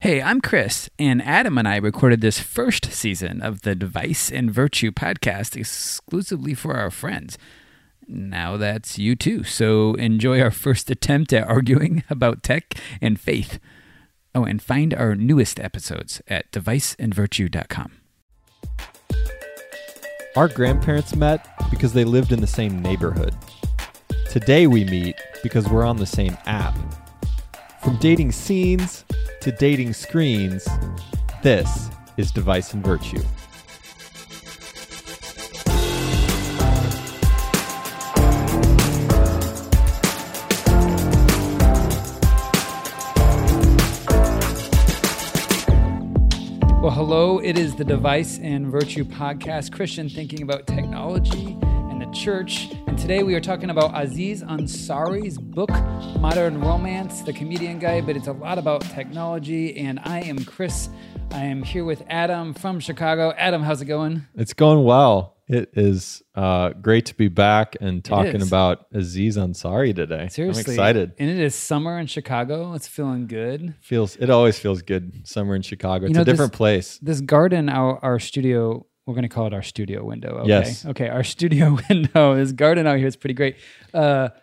Hey, I'm Chris, and Adam and I recorded this first season of the Device and Virtue podcast exclusively for our friends. Now that's you too, so enjoy our first attempt at arguing about tech and faith. Oh, and find our newest episodes at deviceandvirtue.com. Our grandparents met because they lived in the same neighborhood. Today we meet because we're on the same app. From dating scenes to dating screens, this is Device and Virtue. Well, hello, it is the Device and Virtue podcast, Christian thinking about technology and the church. And today we are talking about Aziz Ansari's book, Modern Romance, the comedian guy, but it's a lot about technology. And I am Chris. I am here with Adam from Chicago. Adam, how's it going? It's going well. It is great to be back and talking about Aziz Ansari today. Seriously. I'm excited. And it is summer in Chicago. It's feeling good. It always feels good, summer in Chicago. It's a different place. This garden, our studio... We're going to call it our studio window. Okay. Yes. Okay. Our studio window. This garden out here is pretty great. There's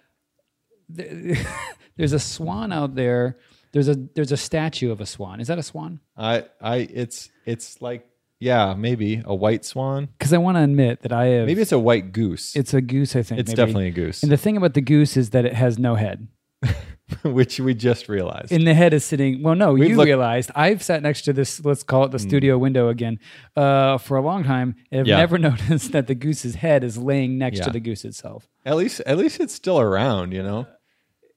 a swan out there. There's a statue of a swan. Is that a swan? It's like, yeah, maybe a white swan. Because I want to admit that I have. Maybe it's a white goose. It's a goose, I think. It's definitely a goose. And the thing about the goose is that it has no head. Which we just realized. And the head is sitting... Well, no, realized. I've sat next to this, let's call it the studio window again, for a long time, and I've never noticed that the goose's head is laying next to the goose itself. At least it's still around, you know?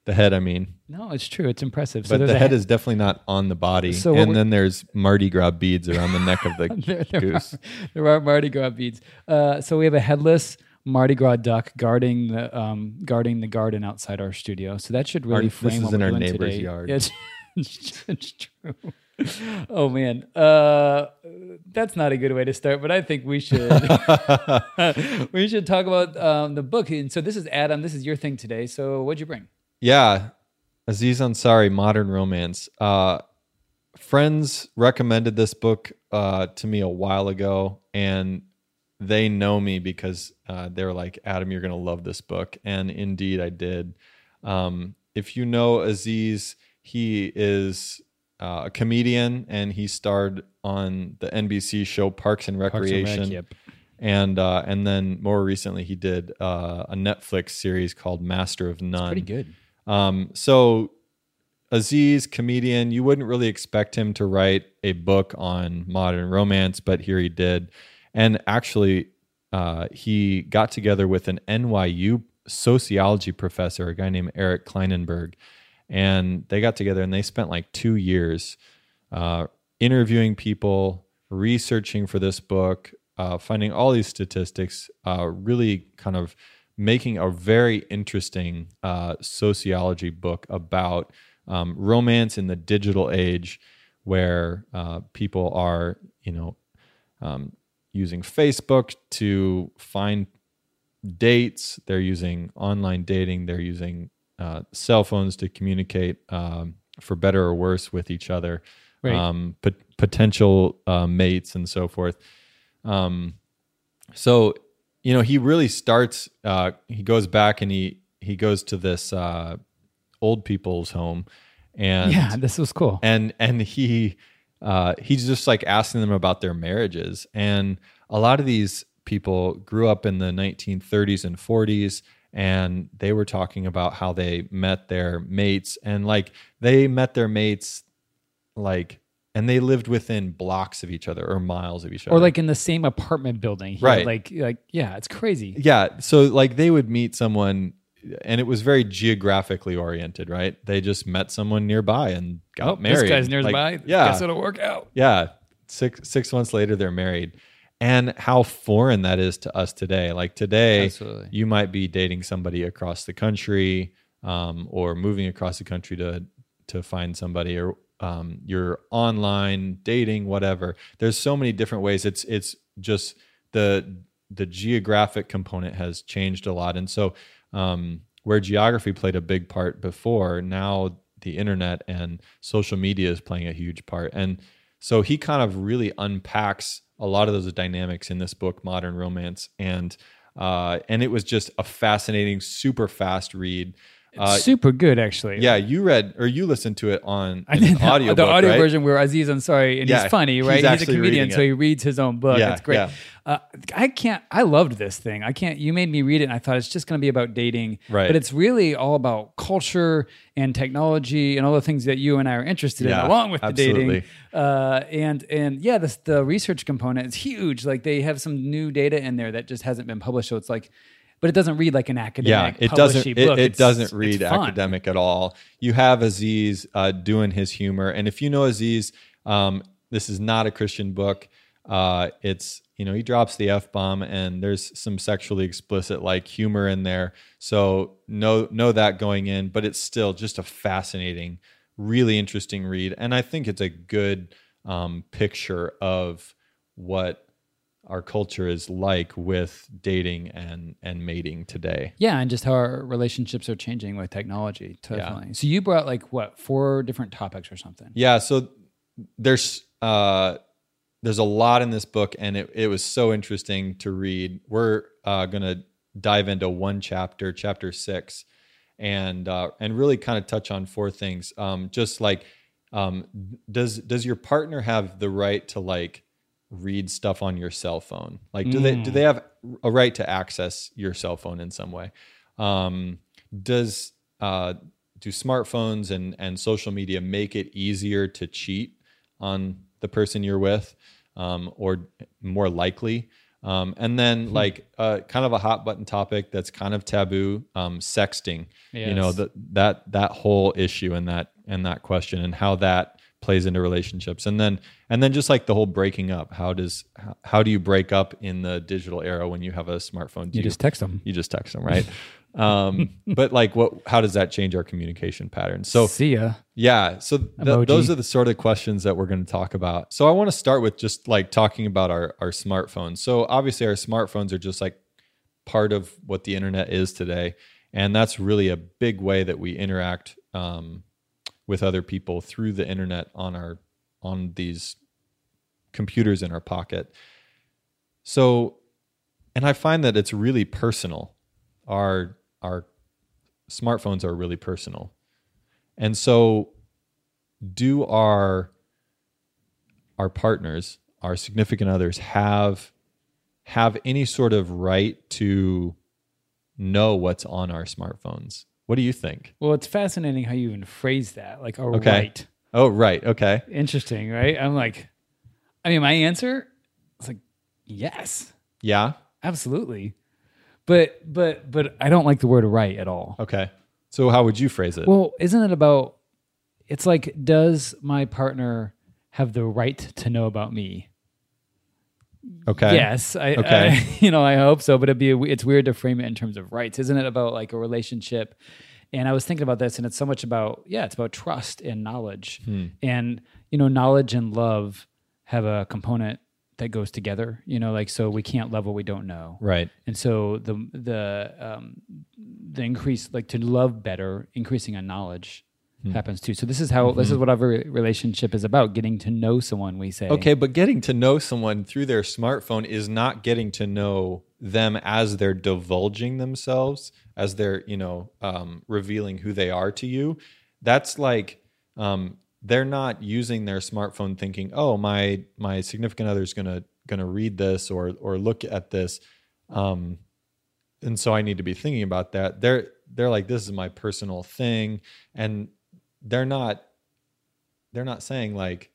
The head, I mean. No, it's true. It's impressive. But the head is definitely not on the body. So then there's Mardi Gras beads around the neck of the goose. There are Mardi Gras beads. So we have a headless... Mardi Gras duck guarding the garden outside our studio. So that should really frame what we're doing today. This is in our neighbor's yard. It's true. Oh, man. That's not a good way to start, but I think we should. We should talk about the book. And so this is Adam. This is your thing today. So what'd you bring? Yeah. Aziz Ansari, Modern Romance. Friends recommended this book to me a while ago, and they know me because they're like, Adam, you're going to love this book. And indeed, I did. If you know Aziz, he is a comedian, and he starred on the NBC show Parks and Recreation. And then more recently, he did a Netflix series called Master of None. It's pretty good. So Aziz, comedian, you wouldn't really expect him to write a book on modern romance, but here he did. And actually, he got together with an NYU sociology professor, a guy named Eric Kleinenberg, and they got together and they spent like 2 years interviewing people, researching for this book, finding all these statistics, really kind of making a very interesting sociology book about romance in the digital age, where people are, using Facebook to find dates. They're using online dating. They're using cell phones to communicate, for better or worse, with each other, right. Potential mates and so forth. So, he really starts. He goes back and he goes to this old people's home, and this was cool. And he. He's just like asking them about their marriages. And a lot of these people grew up in the 1930s and 40s, and they were talking about how they met their mates. And and they lived within blocks of each other or miles of each other. Or like in the same apartment building. Right. It's crazy. Yeah. So they would meet someone, and it was very geographically oriented, right? They just met someone nearby and got married. This guy's nearby. Guess it'll work out. Yeah. Six months later, they're married. and how foreign that is to us today. Like today, absolutely, you might be dating somebody across the country, or moving across the country to find somebody, or you're online dating, whatever. There's so many different ways. It's just the geographic component has changed a lot. And so where geography played a big part before, now the internet and social media is playing a huge part. And so he kind of really unpacks a lot of those dynamics in this book, Modern Romance. And it was just a fascinating, super fast read. Super good, actually. Yeah, you read or you listened to it on an audio. The audio right? version where Aziz Ansari, and he's funny, right? He's a comedian, so he reads his own book. Yeah, it's great. Yeah. I loved this thing. You made me read it, and I thought it's just going to be about dating, right? But it's really all about culture and technology and all the things that you and I are interested in, along with the dating. The research component is huge. Like they have some new data in there that just hasn't been published, so it's like. But it doesn't read like an academic book. It doesn't read academic at all. You have Aziz doing his humor. And if you know Aziz, this is not a Christian book. He drops the F-bomb and there's some sexually explicit like humor in there. So know that going in, but it's still just a fascinating, really interesting read. And I think it's a good picture of what our culture is like with dating and mating today. Yeah, and just how our relationships are changing with technology. Definitely. Yeah. So you brought like what, 4 different topics or something? Yeah. So there's a lot in this book, and it was so interesting to read. We're gonna dive into one chapter, chapter 6, and really kind of touch on 4 things. Does your partner have the right to like read stuff on your cell phone? Like, do they have a right to access your cell phone in some way? Do smartphones and social media make it easier to cheat on the person you're with, or more likely? Kind of a hot button topic that's kind of taboo, sexting. Yes. That whole issue and that question and how that plays into relationships, and then just like the whole breaking up. How do you break up in the digital era when you have a smartphone? You just text them, right? But like, how does that change our communication patterns? So see ya. Yeah. So those are the sort of questions that we're going to talk about. So I want to start with just like talking about our smartphones. So obviously our smartphones are just like part of what the internet is today, and that's really a big way that we interact with other people through the internet on these computers in our pocket. So, and I find that it's really personal. Our smartphones are really personal. And so do our partners, our significant others have any sort of right to know what's on our smartphones? What do you think? Well, it's fascinating how you even phrase that. Like, right. Oh, right. Okay. Interesting, right? I'm like, my answer is like, yes. Yeah. Absolutely. But I don't like the word right at all. Okay. So how would you phrase it? Well, isn't it about, it's like, does my partner have the right to know about me? Okay. Yes. I hope so, but it's weird to frame it in terms of rights. Isn't it about like a relationship? And I was thinking about this, and it's so much about, it's about trust and knowledge. And, knowledge and love have a component that goes together, so we can't love what we don't know. Right. And so the increase, like to love better, increasing on knowledge happens too. So this is what our relationship is about, getting to know someone, we say. Okay, but getting to know someone through their smartphone is not getting to know them as they're divulging themselves, as they're, revealing who they are to you. That's like, they're not using their smartphone thinking, oh, my significant other is gonna read this or look at this. And so I need to be thinking about that. They're like, this is my personal thing. And They're not saying like,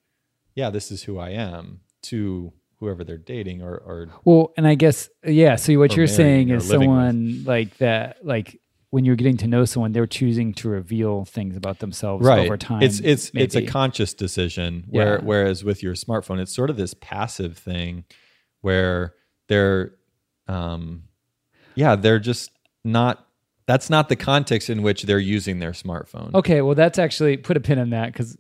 yeah, this is who I am to whoever they're dating or. Well, and I guess, so what you're saying is someone like that, like when you're getting to know someone, they're choosing to reveal things about themselves over time. It's a conscious decision. Whereas with your smartphone, it's sort of this passive thing where they're, they're just not. That's not the context in which they're using their smartphone. Okay, well, that's actually, put a pin in that, because,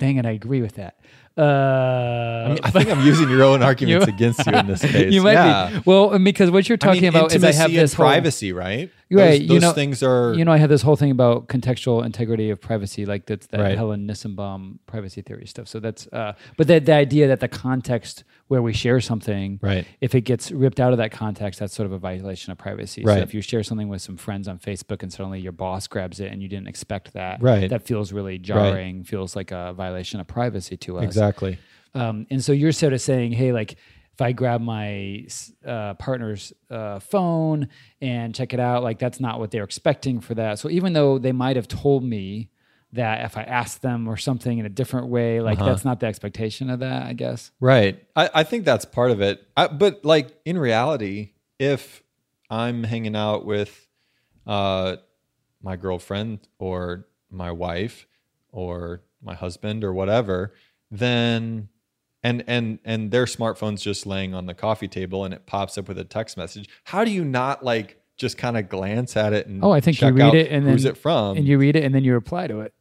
dang it, I agree with that. I think I'm using your own arguments against you in this case. You might be. Well, because what you're talking about is I have this whole, privacy, right? Right. Those things are... I have this whole thing about contextual integrity of privacy, like that's that right. Helen Nissenbaum privacy theory stuff. So that's... but the idea that the context where we share something, right, if it gets ripped out of that context, that's sort of a violation of privacy. Right. So if you share something with some friends on Facebook and suddenly your boss grabs it and you didn't expect that, right, that feels really jarring, right, feels like a violation of privacy to us. Exactly. And so you're sort of saying, hey, like... if I grab my partner's phone and check it out, like that's not what they're expecting for that. So even though they might have told me that if I asked them or something in a different way, like that's not the expectation of that, I guess. Right. I think that's part of it. But like in reality, if I'm hanging out with my girlfriend or my wife or my husband or whatever, then... And their smartphone's just laying on the coffee table and it pops up with a text message. How do you not like just kind of glance at it and I think check you read out it and who's then, it from? And you read it and then you reply to it.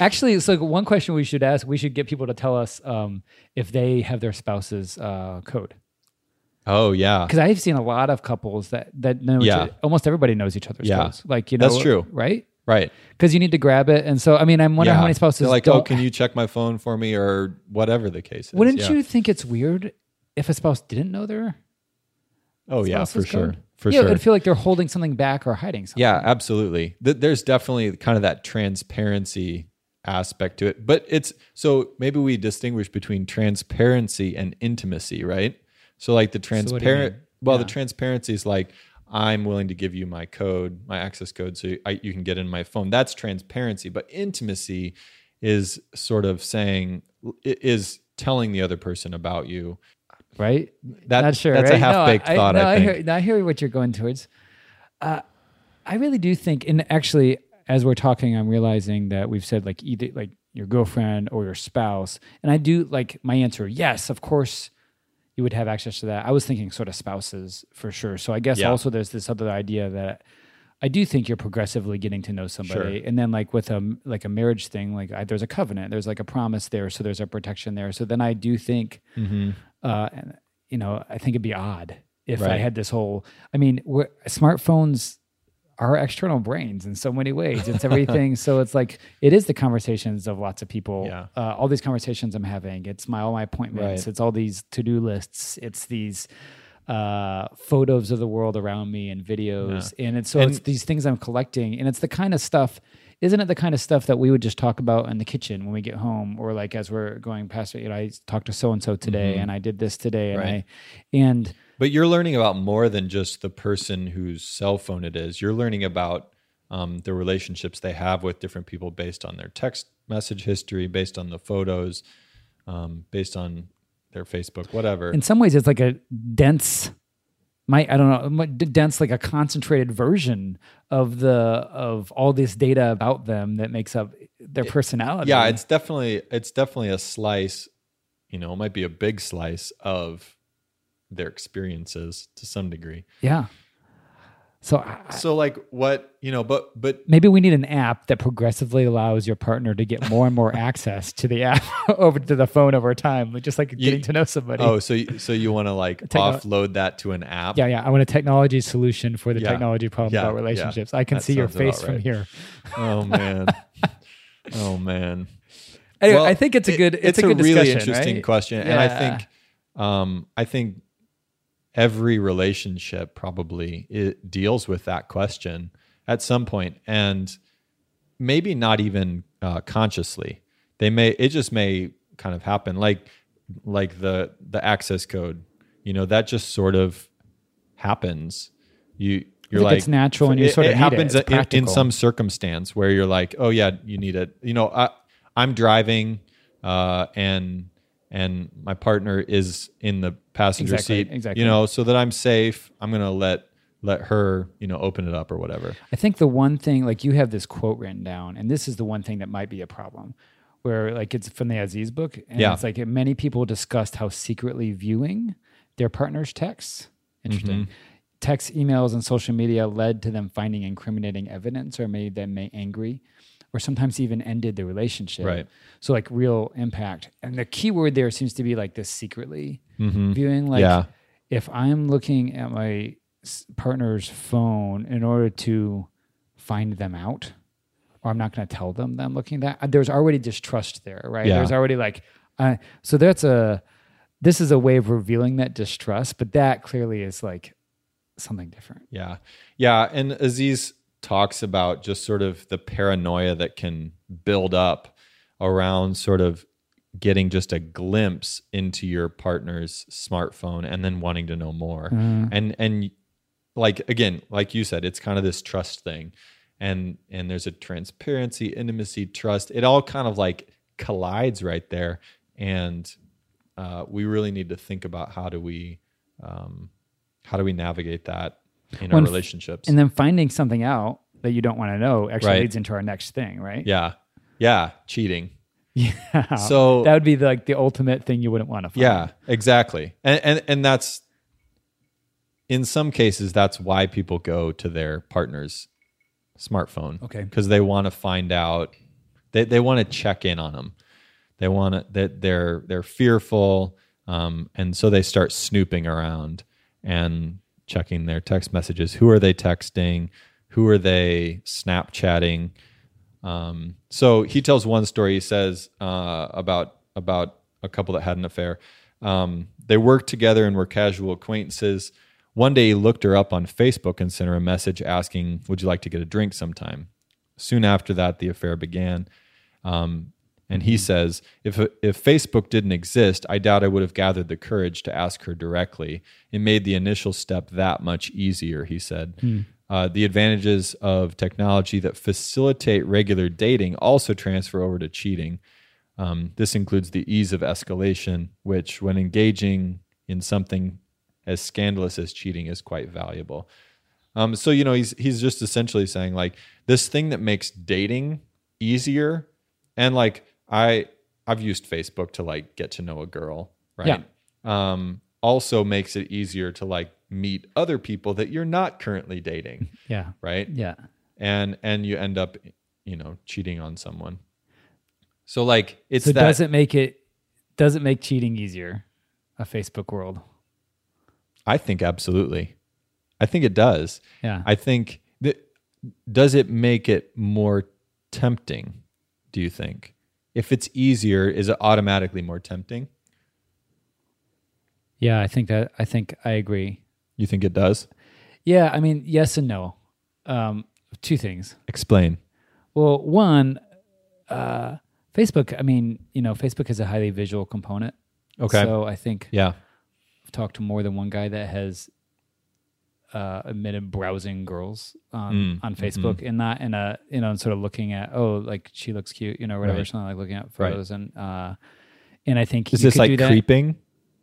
Actually, it's like one question we should ask. We should get people to tell us if they have their spouse's code. Oh, yeah. Because I've seen a lot of couples that know each other. Almost everybody knows each other's codes. Like, that's true. Right? Right. Because you need to grab it. And so, I'm wondering how many spouses they're like, can you check my phone for me or whatever the case is. Wouldn't you think it's weird if a spouse didn't know their spouse's code? Sure. It would feel like they're holding something back or hiding something. Yeah, absolutely. There's definitely kind of that transparency aspect to it. But so maybe we distinguish between transparency and intimacy, right? So like the transparency is like, I'm willing to give you my code, my access code, so you can get in my phone. That's transparency. But intimacy is sort of telling the other person about you. Right? Not sure. That's right? A half-baked thought, I think. I hear what you're going towards. I really do think, and actually, as we're talking, I'm realizing that we've said like either like your girlfriend or your spouse. And I do like my answer, yes, of course, you would have access to that. I was thinking sort of spouses for sure. So I guess also there's this other idea that I do think you're progressively getting to know somebody. Sure. And then like with a marriage thing, like there's a covenant, there's like a promise there. So there's a protection there. So then I do think, I think it'd be odd if I had this whole, smartphones are external brains in so many ways. It's everything. So it's like, it is the conversations of lots of people. Yeah. All these conversations I'm having, it's all my appointments. Right. It's all these to-do lists. It's these photos of the world around me and videos. Yeah. And it's these things I'm collecting. And it's the kind of stuff, isn't it the kind of stuff that we would just talk about in the kitchen when we get home, or like, as we're going past, I talked to so-and-so today and I did this today. And But you're learning about more than just the person whose cell phone it is. You're learning about the relationships they have with different people based on their text message history, based on the photos, based on their Facebook, whatever. In some ways, it's like a dense, like a concentrated version of all this data about them that makes up their personality. Yeah, it's definitely a slice. It might be a big slice of their experiences to some degree. Yeah. So like what, but maybe we need an app that progressively allows your partner to get more and more access to the app over to the phone over time, like just like getting to know somebody. Oh, so you want to like offload that to an app? Yeah. I want a technology solution for the technology problem about relationships. Yeah. I can see your face from here. Oh man. Anyway, well, I think it's a good really interesting question. Yeah. And I think every relationship probably deals with that question at some point, and maybe not even consciously. It just may kind of happen, like the access code. That just sort of happens. You're like it's natural, and you sort of happens in some circumstance where you're like, oh yeah, you need it. I'm driving, and my partner is in the passenger seat, so that I'm safe. I'm going to let her, open it up or whatever. I think the one thing, like you have this quote written down, and this is the one thing that might be a problem, where like it's from the Aziz book. And yeah. It's like many people discussed how secretly viewing their partner's texts. Interesting. Mm-hmm. Texts, emails, and social media led to them finding incriminating evidence or made them angry or sometimes even ended the relationship. Right. So like real impact. And the key word there seems to be like this secretly viewing. Like if I'm looking at my partner's phone in order to find them out, or I'm not going to tell them that I'm looking at that, there's already distrust there, right? Yeah. There's already like, so that's this is a way of revealing that distrust, but that clearly is like something different. Yeah. Yeah. And Aziz talks about just sort of the paranoia that can build up around sort of getting just a glimpse into your partner's smartphone and then wanting to know more. Mm. And like, again, like you said, it's kind of this trust thing. And there's a transparency, intimacy, trust. It all kind of like collides right there. And we really need to think about how do we navigate that in our relationships. And then finding something out that you don't want to know actually leads into our next thing, right? Yeah. Yeah. Cheating. Yeah. So that would be like the ultimate thing you wouldn't want to find. Yeah, exactly. And that's, in some cases, that's why people go to their partner's smartphone. Okay. Because they want to find out, they want to check in on them. They want to, they're fearful. And so they start snooping around and checking their text messages. Who are they texting? Who are they Snapchatting? So he tells one story. He says about a couple that had an affair. They worked together and were casual acquaintances. One day he looked her up on Facebook and sent her a message asking, would you like to get a drink sometime? Soon after that, the affair began. And he says, if Facebook didn't exist, I doubt I would have gathered the courage to ask her directly. It made the initial step that much easier, he said. Hmm. The advantages of technology that facilitate regular dating also transfer over to cheating. This includes the ease of escalation, which when engaging in something as scandalous as cheating is quite valuable. So, you know, he's just essentially saying like this thing that makes dating easier. And like I've used Facebook to like get to know a girl, right? Yeah. Also makes it easier to like meet other people that you're not currently dating. Yeah. Right? Yeah. And you end up, you know, cheating on someone. So like it's does it make cheating easier, a Facebook world? I think absolutely. I think it does. Yeah. I think does it make it more tempting? Do you think if it's easier, is it automatically more tempting? Yeah, I think I agree. You think it does? Yeah. I mean, yes and no. Two things. Explain. Well, one, Facebook, I mean, you know, Facebook is a highly visual component. Okay. So I think, yeah, I've talked to more than one guy that has admitted browsing girls on Facebook and not in a, you know, sort of looking at, oh, like she looks cute, you know, whatever, something like looking at photos. Right. And I think, is this like creeping?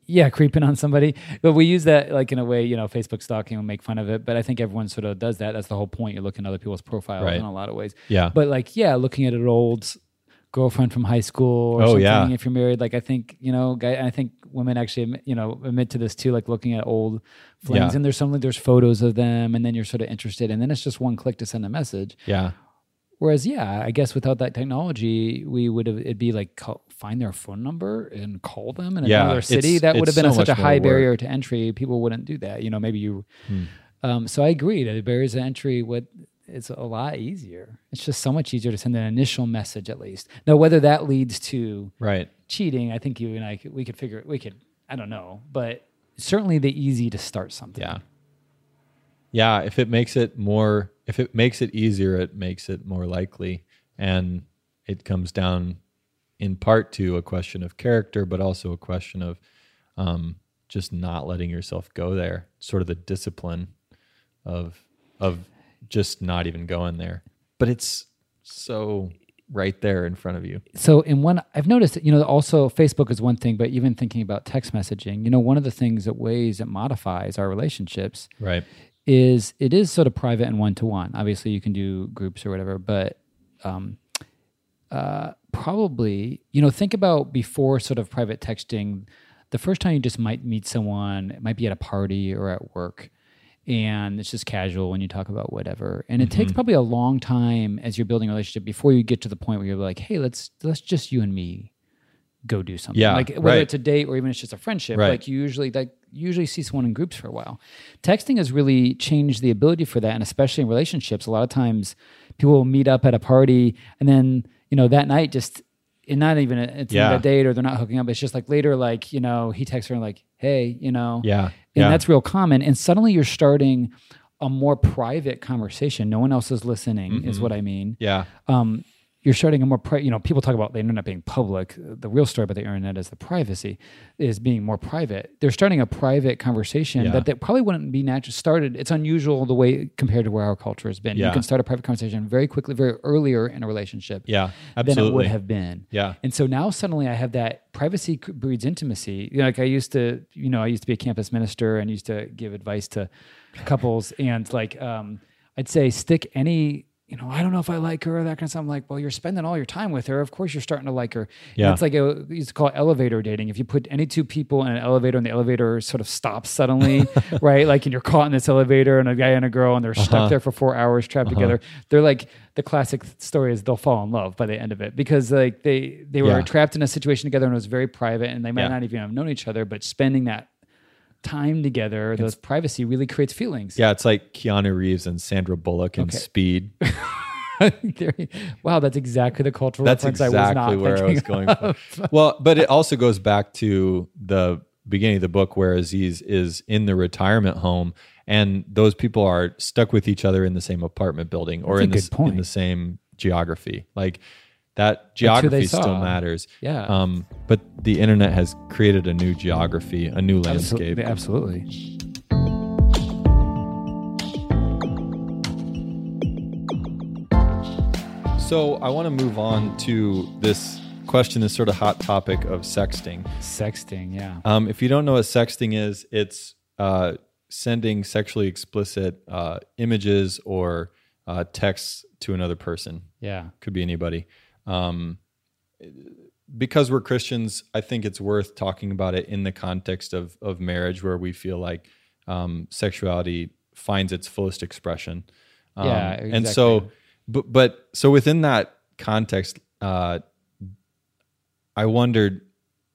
Yeah, creeping on somebody. But we use that like in a way, you know, Facebook stalking will make fun of it. But I think everyone sort of does that. That's the whole point. You're looking at other people's profiles in a lot of ways. Yeah. But like, yeah, looking at an old girlfriend from high school or something if you're married. Like I think, you know, I think women actually admit to this too, like looking at old flings and there's photos of them and then you're sort of interested and then it's just one click to send a message. Yeah. Whereas, yeah, I guess without that technology, it'd be like find their phone number and call them in another city. That would have been such a high barrier to entry. People wouldn't do that. You know, maybe you, so I agree that the barriers to entry it's a lot easier. It's just so much easier to send an initial message, at least. Now, whether that leads to cheating, I think you and I we could figure it. I don't know, but certainly the easy to start something. Yeah. Yeah. If it makes it easier, it makes it more likely, and it comes down in part to a question of character, but also a question of just not letting yourself go there. Sort of the discipline of just not even going there, but it's so right there in front of you. So I've noticed that, you know, also Facebook is one thing, but even thinking about text messaging, you know, one of the things ways it modifies our relationships is it is sort of private and one-to-one. Obviously you can do groups or whatever, but probably, you know, think about before sort of private texting, the first time you just might meet someone, it might be at a party or at work, and it's just casual when you talk about whatever. And it takes probably a long time as you're building a relationship before you get to the point where you're like, hey, let's just you and me go do something. Yeah, like whether it's a date or even it's just a friendship, like you usually see someone in groups for a while. Texting has really changed the ability for that, and especially in relationships. A lot of times people will meet up at a party and then, you know, that night just, and not even it's not a date or they're not hooking up. It's just like later, like, you know, he texts her and like, hey, you know, and that's real common. And suddenly you're starting a more private conversation. No one else is listening is what I mean. Yeah. You're starting a more, you know, people talk about the internet being public. The real story about the internet is the privacy, is being more private. They're starting a private conversation that probably wouldn't be naturally started. It's unusual the way compared to where our culture has been. You can start a private conversation very quickly, very earlier in a relationship than it would have been. Yeah. And so now suddenly I have that privacy breeds intimacy. You know, like I used to, you know, I used to be a campus minister and used to give advice to couples and like, I'd say stick any, you know, I don't know if I like her or that kind of stuff. I'm like, well, you're spending all your time with her. Of course you're starting to like her. Yeah. And it's like, we used to call it elevator dating. If you put any two people in an elevator and the elevator sort of stops suddenly, right? Like, and you're caught in this elevator and a guy and a girl and they're stuck there for 4 hours trapped together. They're like, the classic story is they'll fall in love by the end of it because like they were trapped in a situation together and it was very private and they might not even have known each other, but spending that time together, those privacy really creates feelings. Yeah, it's like Keanu Reeves and Sandra Bullock in Speed. Wow, that's exactly the cultural reference I was going for. Well, but it also goes back to the beginning of the book where Aziz is in the retirement home and those people are stuck with each other in the same apartment building or in the same geography. Like that geography still matters. Yeah. But the internet has created a new geography, a new landscape. Absolutely. So I want to move on to this question, this sort of hot topic of sexting. Sexting, yeah. If you don't know what sexting is, it's sending sexually explicit images or texts to another person. Yeah. Could be anybody. Because we're Christians, I think it's worth talking about it in the context of marriage where we feel like sexuality finds its fullest expression. Exactly. And so, but within that context, I wondered,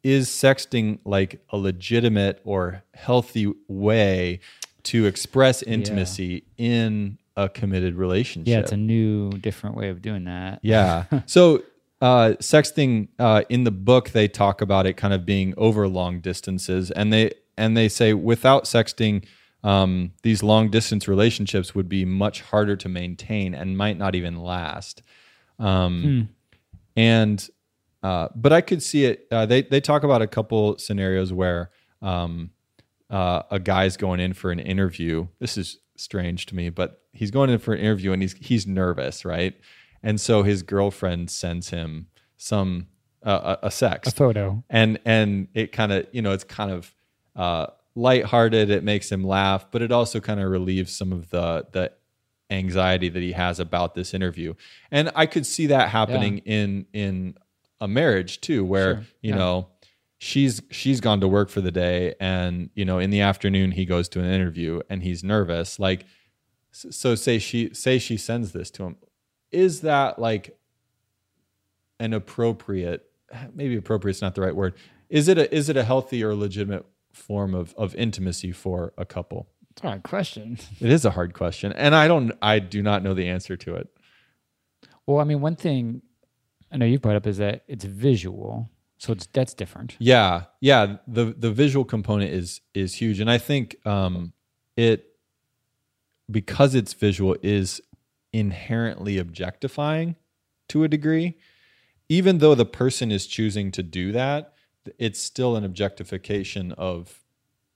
is sexting like a legitimate or healthy way to express intimacy in a committed relationship? Yeah, it's a new, different way of doing that. Yeah. So sexting, in the book, they talk about it kind of being over long distances. And they say without sexting, these long distance relationships would be much harder to maintain and might not even last. But I could see it. They talk about a couple scenarios where a guy's going in for an interview. This is strange to me, but he's going in for an interview and he's nervous, right? And so his girlfriend sends him some a sext, a photo, and it kind of, you know, it's kind of lighthearted. It makes him laugh, but it also kind of relieves some of the anxiety that he has about this interview. And I could see that happening in a marriage too, where you know, she's gone to work for the day, and you know, in the afternoon he goes to an interview and he's nervous. Like, so say she sends this to him. Is that like an appropriate? Maybe appropriate's not the right word. Is it a healthy or legitimate form of intimacy for a couple? It's a hard question. It is a hard question, and I do not know the answer to it. Well, I mean, one thing I know you brought up is that it's visual. So that's different. Yeah. The visual component is huge, and I think because it's visual is inherently objectifying to a degree. Even though the person is choosing to do that, it's still an objectification of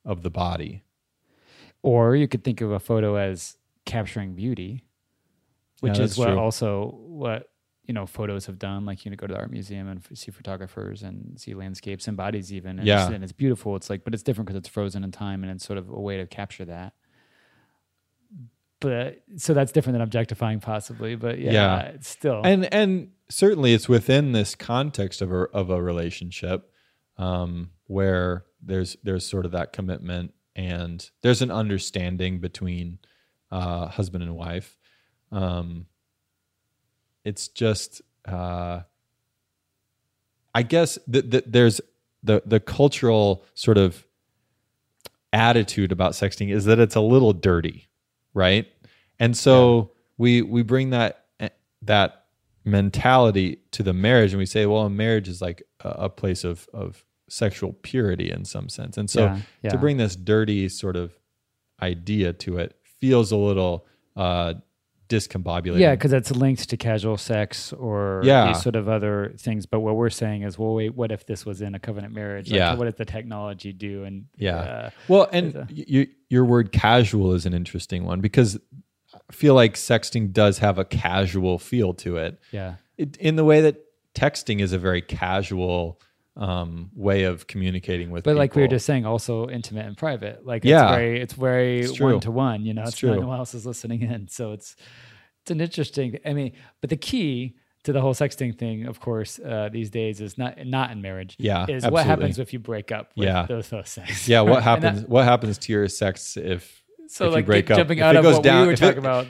the body. Or you could think of a photo as capturing beauty, which is what you know, photos have done. Like, you know, go to the art museum and see photographers and see landscapes and bodies even. And it's beautiful. It's like, but it's different because it's frozen in time and it's sort of a way to capture that. But so that's different than objectifying, possibly. But yeah. It's still, and certainly it's within this context of a relationship where there's sort of that commitment and there's an understanding between husband and wife. It's just, I guess that there's the cultural sort of attitude about sexting is that it's a little dirty, right? And so we bring that mentality to the marriage, and we say, well, a marriage is like a place of sexual purity in some sense. And so to bring this dirty sort of idea to it feels a little discombobulated. Yeah, because it's linked to casual sex or these sort of other things. But what we're saying is, well, wait, what if this was in a covenant marriage? Like, what did the technology do? And your word "casual" is an interesting one, because I feel like sexting does have a casual feel to it. Yeah, in the way that texting is a very casual way of communicating with people. But like we were just saying, also intimate and private. Like it's very one-to-one, you know, it's not, no one else is listening in. So it's an interesting, I mean, but the key to the whole sexting thing, of course, these days is not in marriage. Yeah, is absolutely. What happens if you break up with those things? Yeah, what happens? What happens to your sex if like you break up? Jumping out of what we were talking about.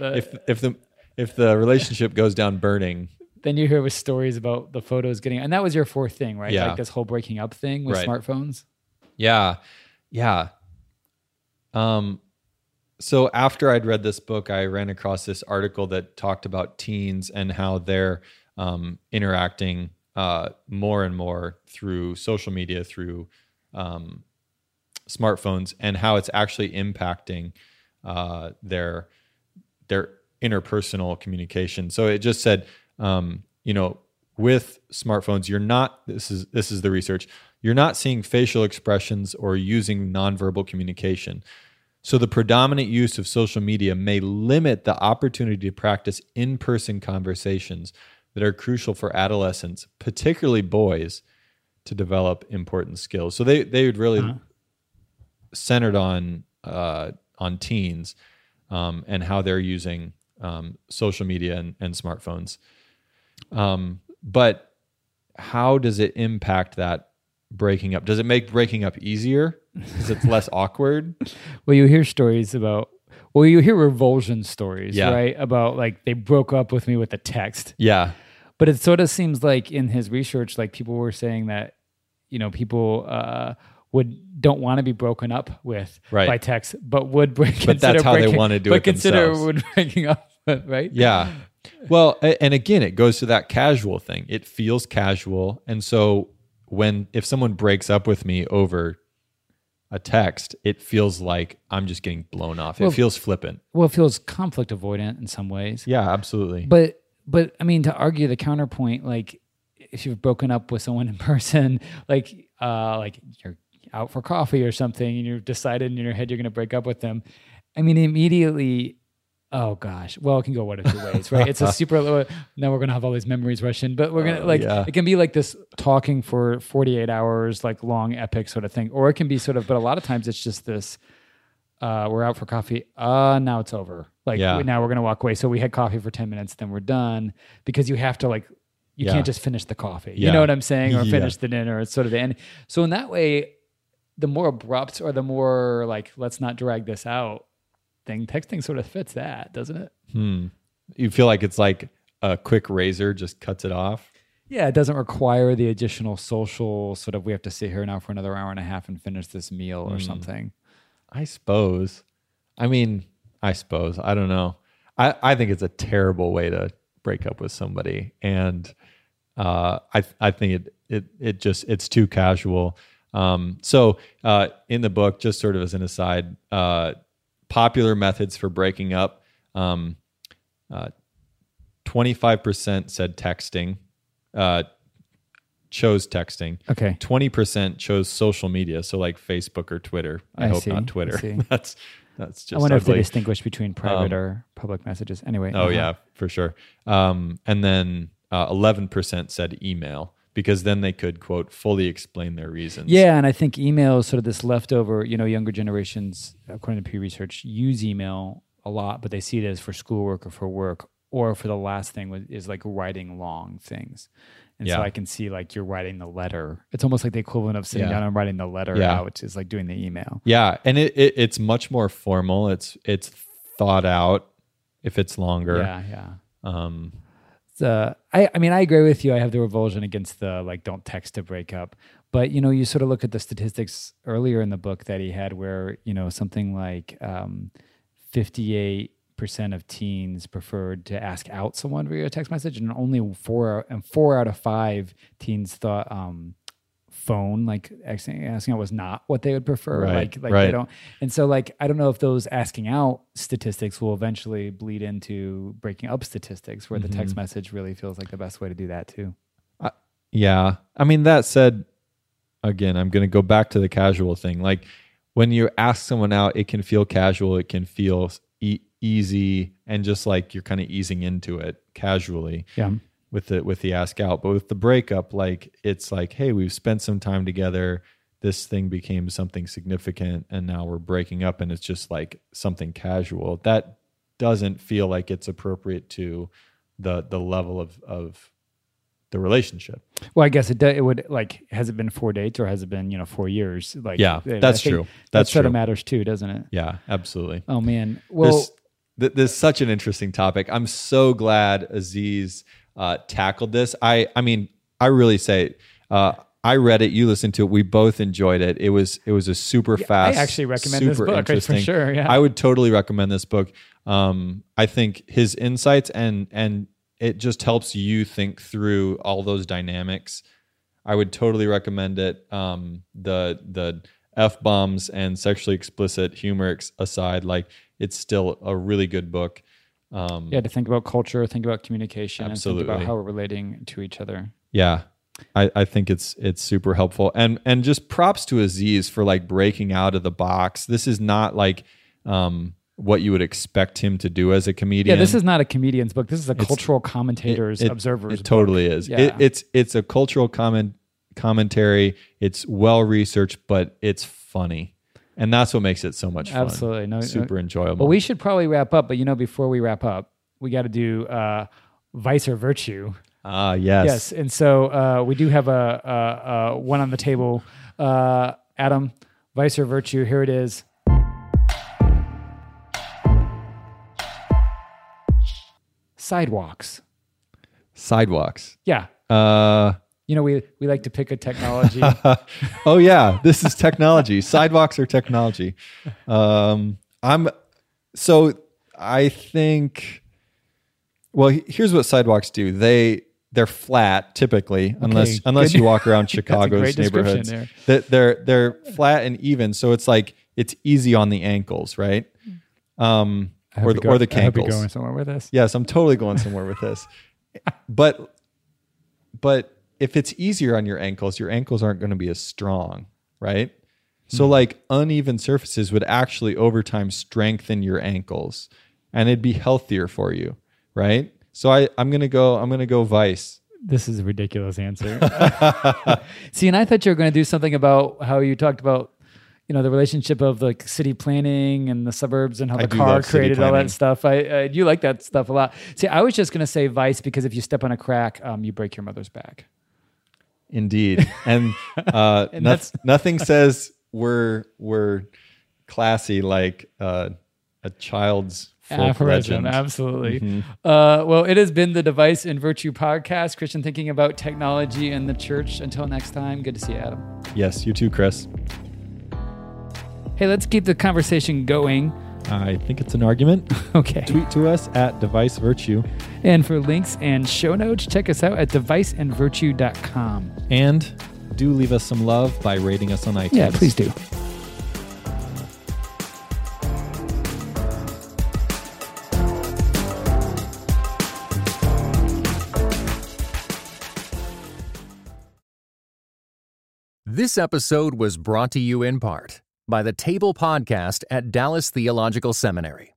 If the relationship goes down burning. Then you hear with stories about the photos getting, and that was your fourth thing, right? Yeah. Like this whole breaking up thing with smartphones. Yeah. Yeah. So after I'd read this book, I ran across this article that talked about teens and how they're interacting more and more through social media, through smartphones, and how it's actually impacting their interpersonal communication. So it just said, you know, with smartphones, you're not, this is the research, you're not seeing facial expressions or using nonverbal communication. So the predominant use of social media may limit the opportunity to practice in-person conversations that are crucial for adolescents, particularly boys, to develop important skills. So they would really centered on teens and how they're using social media and smartphones. But how does it impact that breaking up? Does it make breaking up easier because it's less awkward? Well, you hear stories about, revulsion stories, right? About like, they broke up with me with a text. Yeah. But it sort of seems like in his research, like people were saying that, you know, people, don't want to be broken up with by text, but would breaking up with, right? Yeah. Well, and again, it goes to that casual thing. It feels casual. And so if someone breaks up with me over a text, it feels like I'm just getting blown off. It feels flippant. Well, it feels conflict avoidant in some ways. Yeah, absolutely. But I mean, to argue the counterpoint, like if you've broken up with someone in person, like you're out for coffee or something and you've decided in your head you're going to break up with them, I mean, immediately... Oh gosh. Well, it can go one of two ways, right? It's a super low. Now we're going to have all these memories rush in, but we're going to it can be like this talking for 48 hours, like long epic sort of thing. Or it can be sort of, but a lot of times it's just this, we're out for coffee. Now it's over. Like now we're going to walk away. So we had coffee for 10 minutes, then we're done, because you have to you can't just finish the coffee. Yeah. You know what I'm saying? Or finish the dinner. It's sort of the end. So in that way, the more abrupt or the more like, let's not drag this out, texting sort of fits that, doesn't it? You feel like it's like a quick razor just cuts it off. Yeah, it doesn't require the additional social sort of, we have to sit here now for another hour and a half and finish this meal or something. I suppose. I don't know. I think it's a terrible way to break up with somebody. And I think it just, it's too casual. So in the book, just sort of as an aside, popular methods for breaking up, 25% said texting, chose texting. Okay. 20% chose social media, so like Facebook or Twitter. I hope not Twitter. That's just. I wonder if they distinguish between private or public messages. Anyway. Oh yeah, for sure. And then 11% said email, because then they could, quote, fully explain their reasons. Yeah, and I think email is sort of this leftover, you know, younger generations, according to Pew Research, use email a a lot, but they see it as for schoolwork or for work, or for the last thing is like writing long things. And so I can see like you're writing the letter. It's almost like the equivalent of sitting down and writing the letter out is like doing the email. Yeah. And it's much more formal. It's thought out if it's longer. Yeah. I mean, I agree with you. I have the revulsion against the like, don't text to break up. But, you know, you sort of look at the statistics earlier in the book that he had where, you know, something like 58% of teens preferred to ask out someone via a text message, and only four out of five teens thought phone, like asking out, was not what they would prefer. Right, like they don't. And so like, I don't know if those asking out statistics will eventually bleed into breaking up statistics where the text message really feels like the best way to do that too. Yeah. I mean, that said, again, I'm going to go back to the casual thing. Like when you ask someone out, it can feel casual. It can feel easy and just like you're kind of easing into it casually with the ask out. But with the breakup, like it's like, hey, we've spent some time together. This thing became something significant and now we're breaking up, and it's just like something casual. That doesn't feel like it's appropriate to the level of the relationship. Well, I guess it would, like, has it been 4 dates or has it been, you know, 4 years? Like, yeah, that's true. That sort of matters too, doesn't it? Yeah, absolutely. Oh man. Well, this is such an interesting topic. I'm so glad Aziz tackled this. I mean, I really say, I read it, you listened to it, we both enjoyed it. It was a super fast, I actually recommend this book, right, for sure. Yeah. I would totally recommend this book. I think his insights and it just helps you think through all those dynamics. I would totally recommend it. The F-bombs and sexually explicit humor aside, like it's still a really good book. To think about culture, think about communication, absolutely, and think about how we're relating to each other. Yeah, I think it's super helpful. And just props to Aziz for like breaking out of the box. This is not like what you would expect him to do as a comedian. Yeah, this is not a comedian's book. This is a cultural commentator's observer's book. It totally is. Yeah. It's a cultural commentary. It's well-researched, but it's funny. And that's what makes it so much fun. Absolutely. No, super enjoyable. Well, we should probably wrap up, but you know, before we wrap up, we got to do Vice or Virtue. Ah, yes. Yes, and so we do have a one on the table. Adam, Vice or Virtue, here it is. Sidewalks. Yeah. You know, we like to pick a technology. Oh yeah, this is technology. Sidewalks are technology. Here's what sidewalks do. They're flat typically, unless you walk around Chicago's neighborhoods. There. They're flat and even, so it's like it's easy on the ankles, right? Or the cankles. I hope you're going somewhere with this. Yes, I'm totally going somewhere with this. But if it's easier on your ankles aren't going to be as strong, right? So like uneven surfaces would actually over time strengthen your ankles, and it'd be healthier for you, right? So I'm going to go Vice. This is a ridiculous answer. See, and I thought you were going to do something about how you talked about, you know, the relationship of like city planning and the suburbs and how the car created all that stuff. I do like that stuff a lot. See, I was just going to say Vice because if you step on a crack, you break your mother's back. Indeed. And, and nothing says we're classy like a child's folk legend. Absolutely. Well, it has been the Device and Virtue podcast, Christian thinking about technology and the church. Until next time, good to see you, Adam. Yes, you too, Chris. Hey, let's keep the conversation going. I think it's an argument. Okay. Tweet to us at Device Virtue. And for links and show notes, check us out at deviceandvirtue.com. And do leave us some love by rating us on iTunes. Yeah, please do. This episode was brought to you in part by the Table Podcast at Dallas Theological Seminary.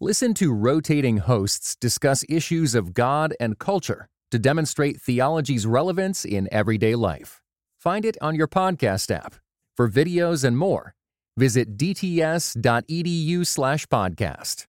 Listen to rotating hosts discuss issues of God and culture to demonstrate theology's relevance in everyday life. Find it on your podcast app. For videos and more, visit dts.edu/podcast.